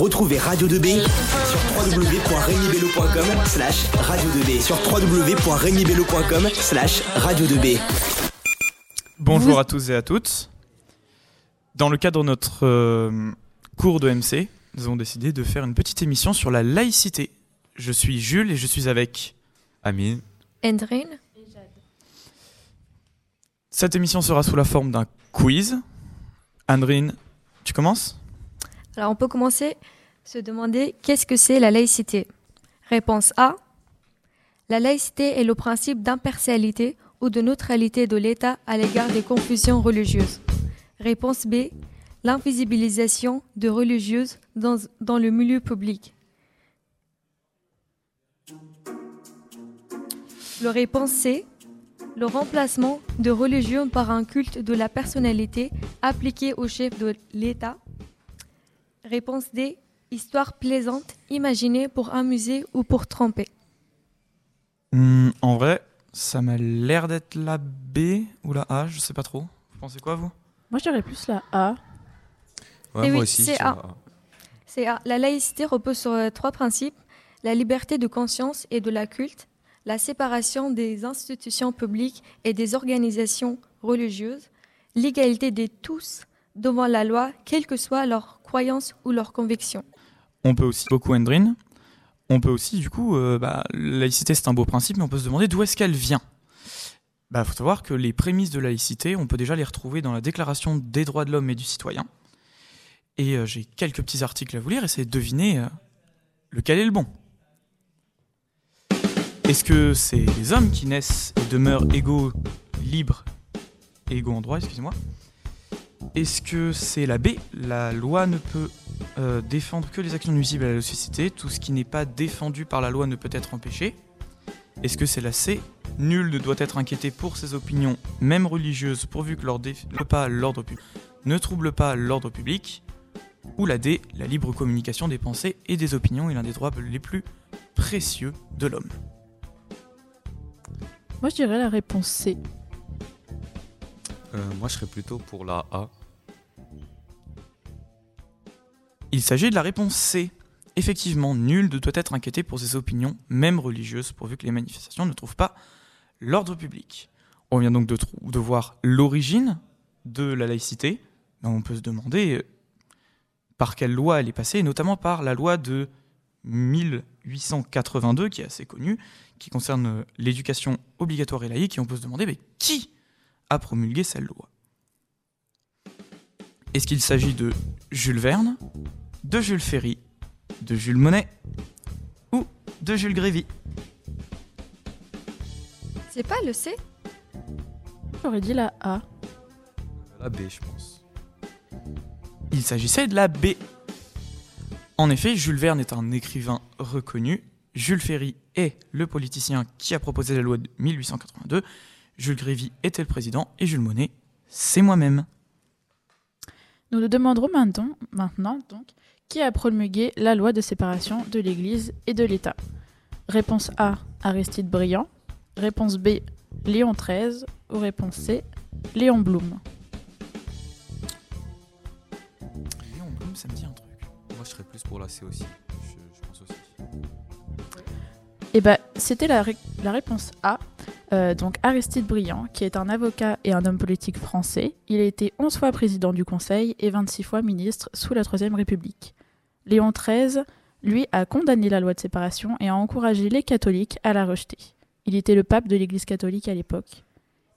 Retrouvez Radio 2B sur www.rynibello.com/radio2b sur www.rynibello.com/radio2b. Bonjour à tous et à toutes. Dans le cadre de notre cours de MC, nous avons décidé de faire une petite émission sur la laïcité. Je suis Jules et je suis avec Amine, Endrine et Jade. Cette émission sera sous la forme d'un quiz. Andrine, tu commences ? Alors on peut commencer se demander qu'est-ce que c'est la laïcité ? Réponse A. La laïcité est le principe d'impartialité ou de neutralité de l'État à l'égard des confessions religieuses. Réponse B. L'invisibilisation de religieuses dans le milieu public. La réponse C. Le remplacement de religion par un culte de la personnalité appliqué au chef de l'État. Réponse D. Histoire plaisante, imaginée pour amuser ou pour tromper. En vrai, ça m'a l'air d'être la B ou la A, je sais pas trop. Vous pensez quoi, vous ? Moi, je dirais plus la A. Ouais, moi aussi. C'est A. C'est A. La laïcité repose sur trois principes. La liberté de conscience et de la culte, la séparation des institutions publiques et des organisations religieuses, l'égalité de tous devant la loi, quelle que soit leur croyance ou leur conviction. On peut aussi, beaucoup Andrine, on peut aussi du coup, laïcité c'est un beau principe, mais on peut se demander d'où est-ce qu'elle vient. Il faut savoir que les prémices de laïcité, on peut déjà les retrouver dans la Déclaration des droits de l'homme et du citoyen. Et j'ai quelques petits articles à vous lire, essayez de deviner lequel est le bon. Est-ce que c'est les hommes qui naissent et demeurent égaux, libres et égaux en droit, excusez-moi ? Est-ce que c'est la B ? La loi ne peut défendre que les actions nuisibles à la société. Tout ce qui n'est pas défendu par la loi ne peut être empêché. Est-ce que c'est la C ? Nul ne doit être inquiété pour ses opinions, même religieuses, pourvu que ne trouble pas l'ordre public. Ou la D ? La libre communication des pensées et des opinions est l'un des droits les plus précieux de l'homme. Moi, je dirais la réponse C. Moi, je serais plutôt pour la A. Il s'agit de la réponse C. Effectivement, nul ne doit être inquiété pour ses opinions, même religieuses, pourvu que les manifestations ne trouvent pas l'ordre public. On vient donc de voir l'origine de la laïcité. On peut se demander par quelle loi elle est passée, et notamment par la loi de 1882, qui est assez connue, qui concerne l'éducation obligatoire et laïque, et on peut se demander qui a promulgué cette loi. Est-ce qu'il s'agit de Jules Verne, de Jules Ferry, de Jules Monnet ou de Jules Grévy ? C'est pas le C ? J'aurais dit la A. La B, je pense. Il s'agissait de la B. En effet, Jules Verne est un écrivain reconnu, Jules Ferry est le politicien qui a proposé la loi de 1882, Jules Grévy était le président et Jules Monnet, c'est moi-même. Nous nous demanderons maintenant, qui a promulgué la loi de séparation de l'Église et de l'État. Réponse A, Aristide Briand. Réponse B, Léon XIII. Ou réponse C, Léon Blum. Léon Blum, ça me dit un truc. Moi, je serais plus pour la C aussi. Je pense aussi. C'était la réponse A, donc Aristide Briand, qui est un avocat et un homme politique français. Il a été 11 fois président du Conseil et 26 fois ministre sous la Troisième République. Léon XIII, lui, a condamné la loi de séparation et a encouragé les catholiques à la rejeter. Il était le pape de l'Église catholique à l'époque.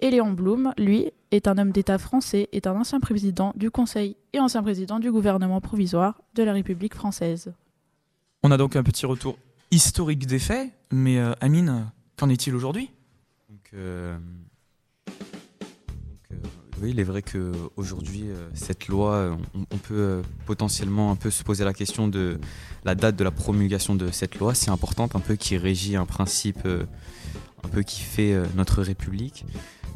Et Léon Blum, lui, est un homme d'État français, est un ancien président du Conseil et ancien président du gouvernement provisoire de la République française. On a donc un petit retour historique des faits, mais Amine, qu'en est-il aujourd'hui ? Oui, il est vrai qu'aujourd'hui, cette loi, on peut potentiellement un peu se poser la question de la date de la promulgation de cette loi. C'est important, un peu qui régit un principe, un peu qui fait notre République.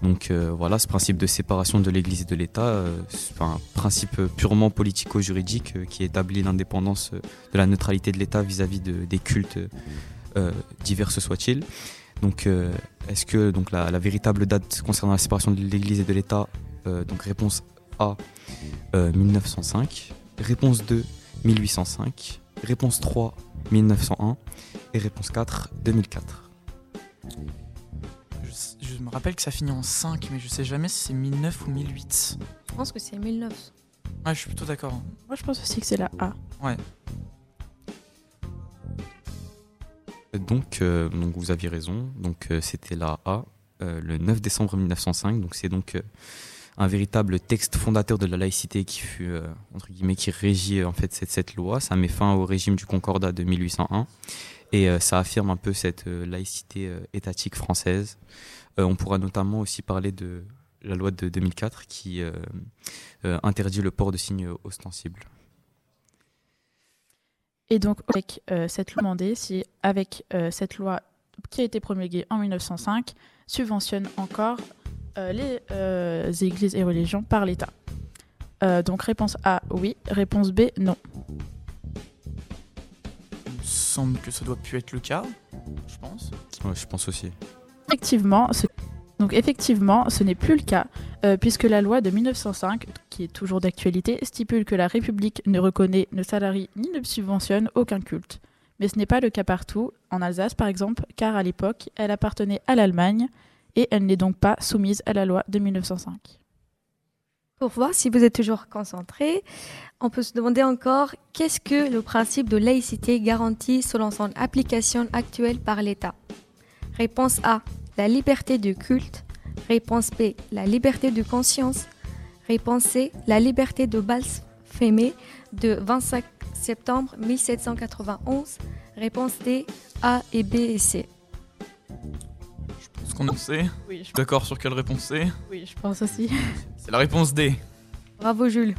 Donc voilà, ce principe de séparation de l'Église et de l'État, c'est un principe purement politico-juridique qui établit l'indépendance de la neutralité de l'État vis-à-vis des cultes divers soient-ils. Donc est-ce que donc la véritable date concernant la séparation de l'Église et de l'État, donc réponse A, 1905, réponse 2, 1805, réponse 3, 1901 et réponse 4, 2004. Je me rappelle que ça finit en 5, mais je sais jamais si c'est 1009 ou 1008. Je pense que c'est 1009. Ouais, je suis plutôt d'accord. Moi, je pense aussi que c'est la A. Ouais. Donc vous aviez raison. Donc c'était la A, le 9 décembre 1905. Donc c'est donc un véritable texte fondateur de la laïcité qui fut entre guillemets qui régit en fait cette loi. Ça met fin au régime du Concordat de 1801 et ça affirme un peu cette laïcité étatique française. On pourra notamment aussi parler de la loi de 2004 qui interdit le port de signes ostensibles. Et donc, avec cette loi, demandée, si avec cette loi qui a été promulguée en 1905, subventionne encore les églises et religions par l'État. Donc, réponse A, oui. Réponse B, non. Il me semble que ça doit plus être le cas, je pense. Oui, je pense aussi. Effectivement, ce n'est plus le cas, puisque la loi de 1905, qui est toujours d'actualité, stipule que la République ne reconnaît, ne salarie ni ne subventionne aucun culte. Mais ce n'est pas le cas partout, en Alsace par exemple, car à l'époque, elle appartenait à l'Allemagne et elle n'est donc pas soumise à la loi de 1905. Pour voir si vous êtes toujours concentrés, on peut se demander encore qu'est-ce que le principe de laïcité garanti selon son application actuelle par l'État. Réponse A. La liberté du culte. Réponse B, la liberté de conscience. Réponse C, la liberté de blasphémer de 25 septembre 1791. Réponse D, A et B et C. Je pense qu'on en sait. Oui, je suis d'accord sur quelle réponse c'est. Oui, je pense aussi. C'est la réponse D. Bravo Jules.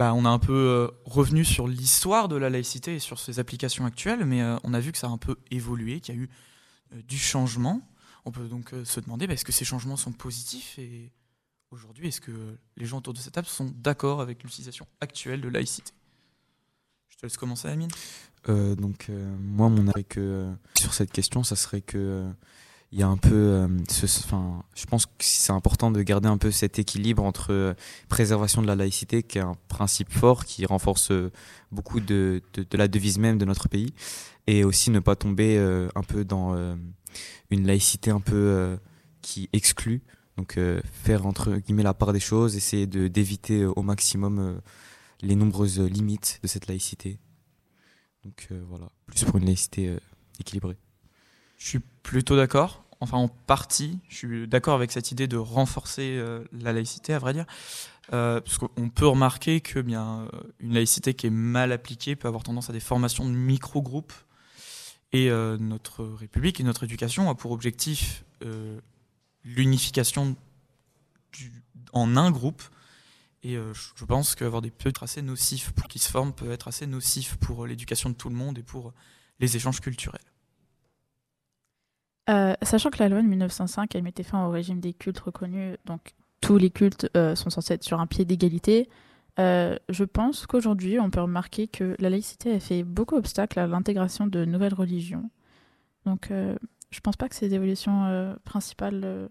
On a un peu revenu sur l'histoire de la laïcité et sur ses applications actuelles, mais on a vu que ça a un peu évolué, qu'il y a eu du changement. On peut donc se demander est-ce que ces changements sont positifs et aujourd'hui, est-ce que les gens autour de cette table sont d'accord avec l'utilisation actuelle de laïcité ? Je te laisse commencer, Amine. Moi, mon avis sur cette question, ça serait que... il y a un peu je pense que c'est important de garder un peu cet équilibre entre préservation de la laïcité qui est un principe fort qui renforce beaucoup de la devise même de notre pays et aussi ne pas tomber un peu dans une laïcité un peu qui exclut, donc faire entre guillemets la part des choses, essayer d'éviter au maximum les nombreuses limites de cette laïcité, donc voilà, plus pour une laïcité équilibrée. Je suis plutôt d'accord, enfin en partie, je suis d'accord avec cette idée de renforcer la laïcité à vrai dire, parce qu'on peut remarquer que une laïcité qui est mal appliquée peut avoir tendance à des formations de micro-groupes et notre République et notre éducation a pour objectif l'unification en un groupe et je pense qu'avoir des petits tracés nocifs qui se forment peut être assez nocif pour l'éducation de tout le monde et pour les échanges culturels. Sachant que la loi de 1905, elle mettait fin au régime des cultes reconnus, donc tous les cultes sont censés être sur un pied d'égalité, je pense qu'aujourd'hui, on peut remarquer que la laïcité a fait beaucoup obstacle à l'intégration de nouvelles religions. Donc, je pense pas que ces évolutions principales,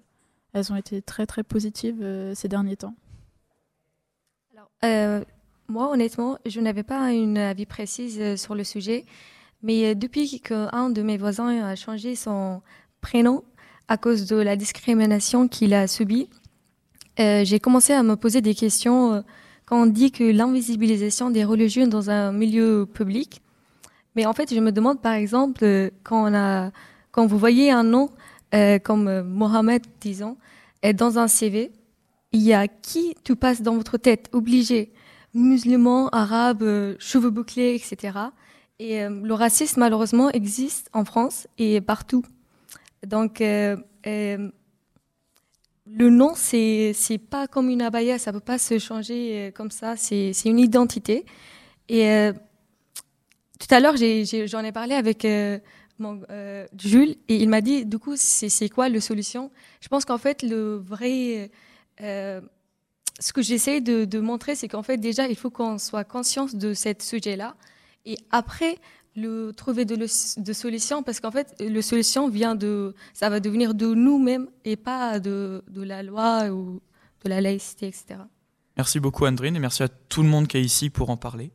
elles ont été très très positives ces derniers temps. Alors, moi, honnêtement, je n'avais pas une avis précise sur le sujet, mais depuis qu'un de mes voisins a changé son prénom à cause de la discrimination qu'il a subie, j'ai commencé à me poser des questions quand on dit que l'invisibilisation des religions dans un milieu public. Mais en fait, je me demande par exemple quand vous voyez un nom comme Mohamed, disons, dans un CV, il y a qui tout passe dans votre tête, obligé, musulman, arabe, cheveux bouclés, etc. Et le racisme, malheureusement, existe en France et partout. Donc, le nom, c'est pas comme une abaya, ça peut pas se changer comme ça, c'est une identité. Et tout à l'heure, j'en ai parlé avec Jules, et il m'a dit, du coup, c'est quoi la solution ? Je pense qu'en fait, ce que j'essaie de montrer, c'est qu'en fait, déjà, il faut qu'on soit conscient de ce sujet-là. Et après, trouver de solutions, parce qu'en fait, la solution ça va devenir de nous-mêmes et pas de la loi ou de la laïcité, etc. Merci beaucoup Andrine et merci à tout le monde qui est ici pour en parler.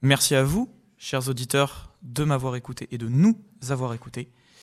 Merci à vous, chers auditeurs, de m'avoir écouté et de nous avoir écoutés.